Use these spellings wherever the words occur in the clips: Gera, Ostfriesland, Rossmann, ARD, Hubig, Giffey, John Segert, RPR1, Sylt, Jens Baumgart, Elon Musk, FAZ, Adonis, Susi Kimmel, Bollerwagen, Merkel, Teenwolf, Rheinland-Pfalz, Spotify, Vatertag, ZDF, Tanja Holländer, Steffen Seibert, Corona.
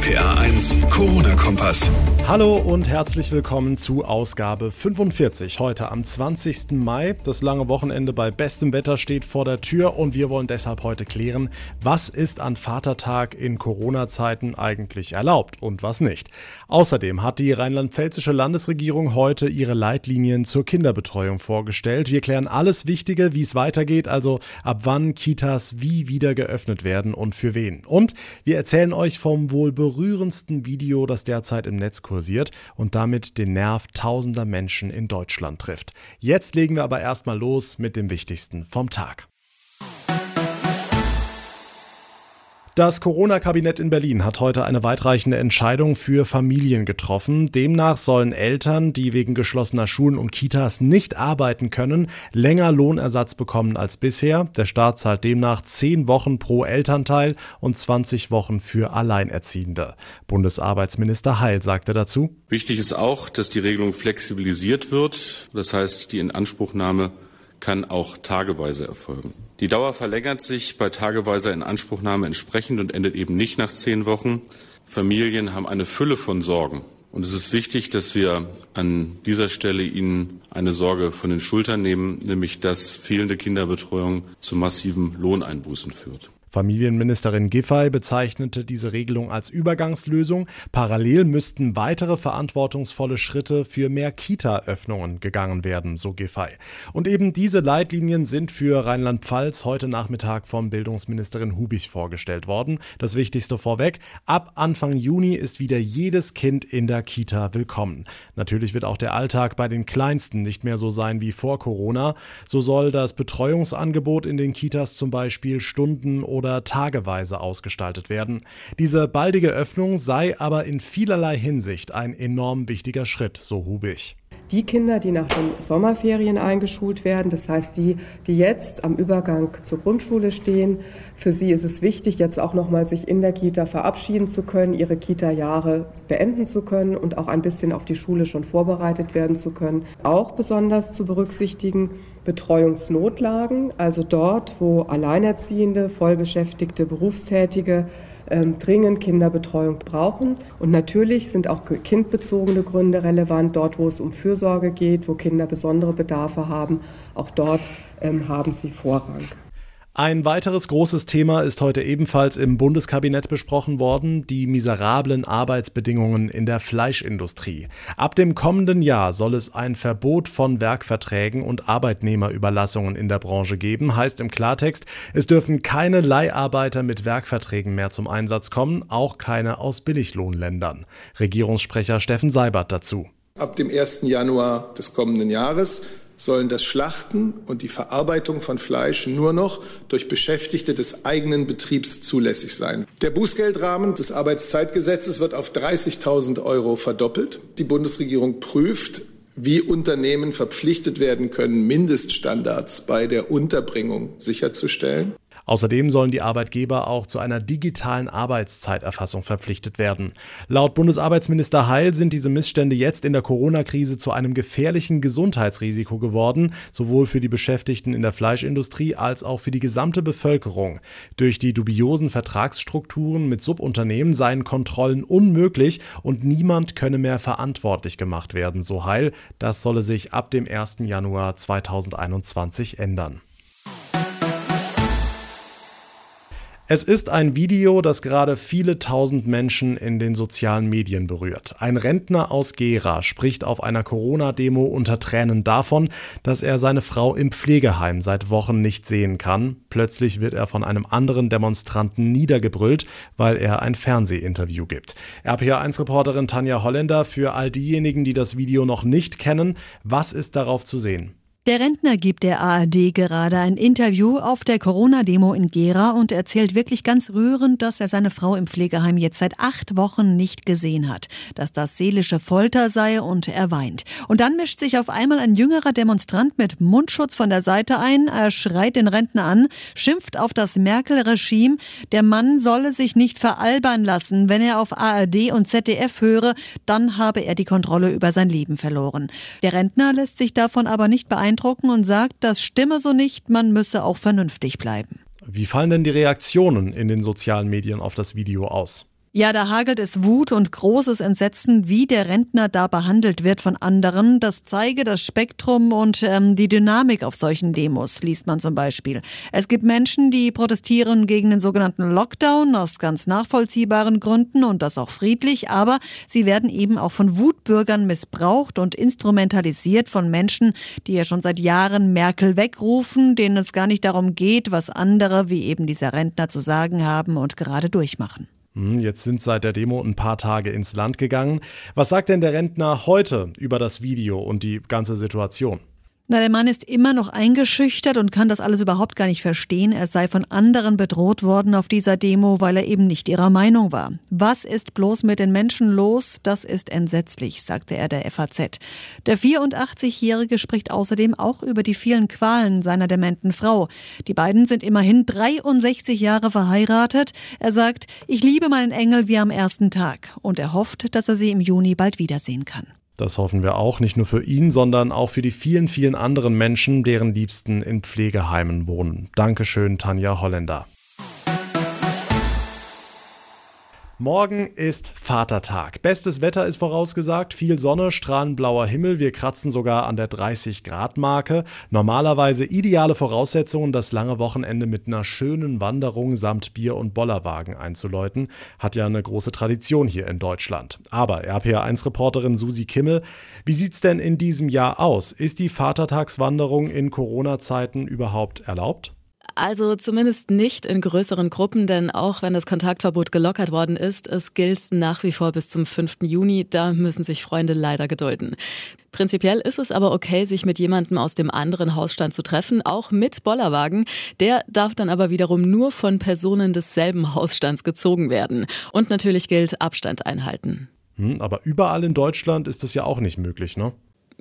RPR1 Corona-Kompass. Hallo und herzlich willkommen zu Ausgabe 45. Heute am 20. Mai. Das lange Wochenende bei bestem Wetter steht vor der Tür und wir wollen deshalb heute klären, was ist an Vatertag in Corona-Zeiten eigentlich erlaubt und was nicht. Außerdem hat die rheinland-pfälzische Landesregierung heute ihre Leitlinien zur Kinderbetreuung vorgestellt. Wir klären alles Wichtige, wie es weitergeht, also ab wann Kitas wie wieder geöffnet werden und für wen. Und wir erzählen euch vom wohl berührendsten Video, das derzeit im Netz kursiert und damit den Nerv tausender Menschen in Deutschland trifft. Jetzt legen wir aber erstmal los mit dem Wichtigsten vom Tag. Das Corona-Kabinett in Berlin hat heute eine weitreichende Entscheidung für Familien getroffen. Demnach sollen Eltern, die wegen geschlossener Schulen und Kitas nicht arbeiten können, länger Lohnersatz bekommen als bisher. Der Staat zahlt demnach 10 Wochen pro Elternteil und 20 Wochen für Alleinerziehende. Bundesarbeitsminister Heil sagte dazu: Wichtig ist auch, dass die Regelung flexibilisiert wird. Das heißt, die Inanspruchnahme kann auch tageweise erfolgen. Die Dauer verlängert sich bei tageweiser Inanspruchnahme entsprechend und endet eben nicht nach 10 Wochen. Familien haben eine Fülle von Sorgen. Und es ist wichtig, dass wir an dieser Stelle ihnen eine Sorge von den Schultern nehmen, nämlich dass fehlende Kinderbetreuung zu massiven Lohneinbußen führt. Familienministerin Giffey bezeichnete diese Regelung als Übergangslösung. Parallel müssten weitere verantwortungsvolle Schritte für mehr Kita-Öffnungen gegangen werden, so Giffey. Und eben diese Leitlinien sind für Rheinland-Pfalz heute Nachmittag von Bildungsministerin Hubig vorgestellt worden. Das Wichtigste vorweg: Ab Anfang Juni ist wieder jedes Kind in der Kita willkommen. Natürlich wird auch der Alltag bei den Kleinsten nicht mehr so sein wie vor Corona. So soll das Betreuungsangebot in den Kitas zum Beispiel stunden- oder tageweise ausgestaltet werden. Diese baldige Öffnung sei aber in vielerlei Hinsicht ein enorm wichtiger Schritt, so Hubig. Die Kinder, die nach den Sommerferien eingeschult werden, das heißt die, die jetzt am Übergang zur Grundschule stehen, für sie ist es wichtig, jetzt auch nochmal sich in der Kita verabschieden zu können, ihre Kita-Jahre beenden zu können und auch ein bisschen auf die Schule schon vorbereitet werden zu können. Auch besonders zu berücksichtigen Betreuungsnotlagen, also dort, wo Alleinerziehende, Vollbeschäftigte, Berufstätige dringend Kinderbetreuung brauchen. Und natürlich sind auch kindbezogene Gründe relevant, dort, wo es um Fürsorge geht, wo Kinder besondere Bedarfe haben, auch dort haben sie Vorrang. Ein weiteres großes Thema ist heute ebenfalls im Bundeskabinett besprochen worden: die miserablen Arbeitsbedingungen in der Fleischindustrie. Ab dem kommenden Jahr soll es ein Verbot von Werkverträgen und Arbeitnehmerüberlassungen in der Branche geben. Heißt im Klartext, es dürfen keine Leiharbeiter mit Werkverträgen mehr zum Einsatz kommen, auch keine aus Billiglohnländern. Regierungssprecher Steffen Seibert dazu. Ab dem 1. Januar des kommenden Jahres sollen das Schlachten und die Verarbeitung von Fleisch nur noch durch Beschäftigte des eigenen Betriebs zulässig sein. Der Bußgeldrahmen des Arbeitszeitgesetzes wird auf 30.000 € verdoppelt. Die Bundesregierung prüft, wie Unternehmen verpflichtet werden können, Mindeststandards bei der Unterbringung sicherzustellen. Außerdem sollen die Arbeitgeber auch zu einer digitalen Arbeitszeiterfassung verpflichtet werden. Laut Bundesarbeitsminister Heil sind diese Missstände jetzt in der Corona-Krise zu einem gefährlichen Gesundheitsrisiko geworden, sowohl für die Beschäftigten in der Fleischindustrie als auch für die gesamte Bevölkerung. Durch die dubiosen Vertragsstrukturen mit Subunternehmen seien Kontrollen unmöglich und niemand könne mehr verantwortlich gemacht werden, so Heil. Das solle sich ab dem 1. Januar 2021 ändern. Es ist ein Video, das gerade viele tausend Menschen in den sozialen Medien berührt. Ein Rentner aus Gera spricht auf einer Corona-Demo unter Tränen davon, dass er seine Frau im Pflegeheim seit Wochen nicht sehen kann. Plötzlich wird er von einem anderen Demonstranten niedergebrüllt, weil er ein Fernsehinterview gibt. RPR1-Reporterin Tanja Holländer, für all diejenigen, die das Video noch nicht kennen: Was ist darauf zu sehen? Der Rentner gibt der ARD gerade ein Interview auf der Corona-Demo in Gera und erzählt wirklich ganz rührend, dass er seine Frau im Pflegeheim jetzt seit 8 Wochen nicht gesehen hat, dass das seelische Folter sei, und er weint. Und dann mischt sich auf einmal ein jüngerer Demonstrant mit Mundschutz von der Seite ein. Er schreit den Rentner an, schimpft auf das Merkel-Regime. Der Mann solle sich nicht veralbern lassen. Wenn er auf ARD und ZDF höre, dann habe er die Kontrolle über sein Leben verloren. Der Rentner lässt sich davon aber nicht beeindrucken und sagt, das stimme so nicht, man müsse auch vernünftig bleiben. Wie fallen denn die Reaktionen in den sozialen Medien auf das Video aus? Ja, da hagelt es Wut und großes Entsetzen, wie der Rentner da behandelt wird von anderen. Das zeige das Spektrum und die Dynamik auf solchen Demos, liest man zum Beispiel. Es gibt Menschen, die protestieren gegen den sogenannten Lockdown aus ganz nachvollziehbaren Gründen und das auch friedlich. Aber sie werden eben auch von Wutbürgern missbraucht und instrumentalisiert von Menschen, die ja schon seit Jahren Merkel wegrufen, denen es gar nicht darum geht, was andere wie eben dieser Rentner zu sagen haben und gerade durchmachen. Jetzt sind seit der Demo ein paar Tage ins Land gegangen. Was sagt denn der Rentner heute über das Video und die ganze Situation? Na, der Mann ist immer noch eingeschüchtert und kann das alles überhaupt gar nicht verstehen. Er sei von anderen bedroht worden auf dieser Demo, weil er eben nicht ihrer Meinung war. Was ist bloß mit den Menschen los? Das ist entsetzlich, sagte er der FAZ. Der 84-Jährige spricht außerdem auch über die vielen Qualen seiner dementen Frau. Die beiden sind immerhin 63 Jahre verheiratet. Er sagt, ich liebe meinen Engel wie am ersten Tag. Und er hofft, dass er sie im Juni bald wiedersehen kann. Das hoffen wir auch, nicht nur für ihn, sondern auch für die vielen, vielen anderen Menschen, deren Liebsten in Pflegeheimen wohnen. Dankeschön, Tanja Holländer. Morgen ist Vatertag. Bestes Wetter ist vorausgesagt, viel Sonne, strahlenblauer Himmel, wir kratzen sogar an der 30-Grad-Marke. Normalerweise ideale Voraussetzungen, das lange Wochenende mit einer schönen Wanderung samt Bier und Bollerwagen einzuläuten. Hat ja eine große Tradition hier in Deutschland. Aber RPR1-Reporterin Susi Kimmel, wie sieht's denn in diesem Jahr aus? Ist die Vatertagswanderung in Corona-Zeiten überhaupt erlaubt? Also zumindest nicht in größeren Gruppen, denn auch wenn das Kontaktverbot gelockert worden ist, es gilt nach wie vor bis zum 5. Juni. Da müssen sich Freunde leider gedulden. Prinzipiell ist es aber okay, sich mit jemandem aus dem anderen Hausstand zu treffen, auch mit Bollerwagen. Der darf dann aber wiederum nur von Personen desselben Hausstands gezogen werden. Und natürlich gilt Abstand einhalten. Aber überall in Deutschland ist das ja auch nicht möglich, ne?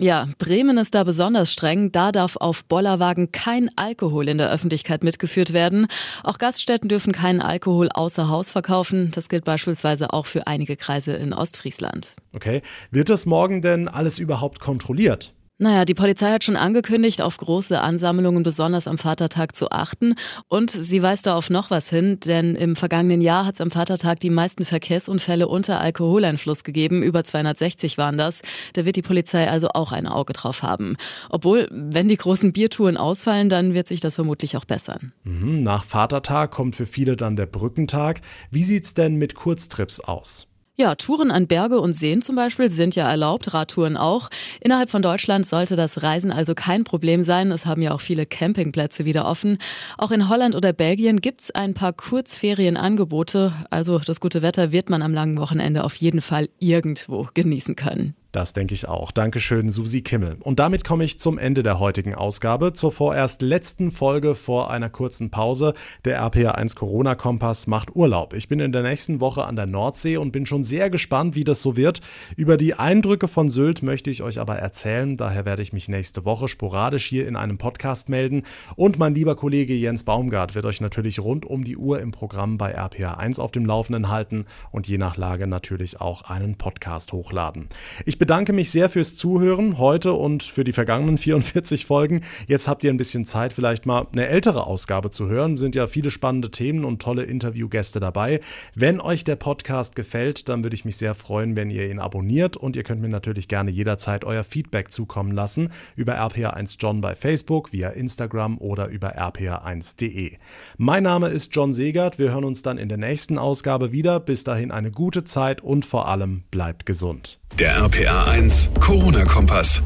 Ja, Bremen ist da besonders streng. Da darf auf Bollerwagen kein Alkohol in der Öffentlichkeit mitgeführt werden. Auch Gaststätten dürfen keinen Alkohol außer Haus verkaufen. Das gilt beispielsweise auch für einige Kreise in Ostfriesland. Okay, wird das morgen denn alles überhaupt kontrolliert? Naja, die Polizei hat schon angekündigt, auf große Ansammlungen besonders am Vatertag zu achten. Und sie weist da auf noch was hin, denn im vergangenen Jahr hat es am Vatertag die meisten Verkehrsunfälle unter Alkoholeinfluss gegeben. Über 260 waren das. Da wird die Polizei also auch ein Auge drauf haben. Obwohl, wenn die großen Biertouren ausfallen, dann wird sich das vermutlich auch bessern. Nach Vatertag kommt für viele dann der Brückentag. Wie sieht's denn mit Kurztrips aus? Ja, Touren an Berge und Seen zum Beispiel sind ja erlaubt, Radtouren auch. Innerhalb von Deutschland sollte das Reisen also kein Problem sein. Es haben ja auch viele Campingplätze wieder offen. Auch in Holland oder Belgien gibt's ein paar Kurzferienangebote. Also das gute Wetter wird man am langen Wochenende auf jeden Fall irgendwo genießen können. Das denke ich auch. Dankeschön, Susi Kimmel. Und damit komme ich zum Ende der heutigen Ausgabe, zur vorerst letzten Folge vor einer kurzen Pause. Der RPR1 Corona-Kompass macht Urlaub. Ich bin in der nächsten Woche an der Nordsee und bin schon sehr gespannt, wie das so wird. Über die Eindrücke von Sylt möchte ich euch aber erzählen. Daher werde ich mich nächste Woche sporadisch hier in einem Podcast melden. Und mein lieber Kollege Jens Baumgart wird euch natürlich rund um die Uhr im Programm bei RPR1 auf dem Laufenden halten und je nach Lage natürlich auch einen Podcast hochladen. Ich bedanke mich sehr fürs Zuhören heute und für die vergangenen 44 Folgen. Jetzt habt ihr ein bisschen Zeit, vielleicht mal eine ältere Ausgabe zu hören. Sind ja viele spannende Themen und tolle Interviewgäste dabei. Wenn euch der Podcast gefällt, dann würde ich mich sehr freuen, wenn ihr ihn abonniert. Und ihr könnt mir natürlich gerne jederzeit euer Feedback zukommen lassen über rpr1john bei Facebook, via Instagram oder über rpr1.de. Mein Name ist John Segert. Wir hören uns dann in der nächsten Ausgabe wieder. Bis dahin eine gute Zeit und vor allem bleibt gesund. Der RPR1 Corona-Kompass.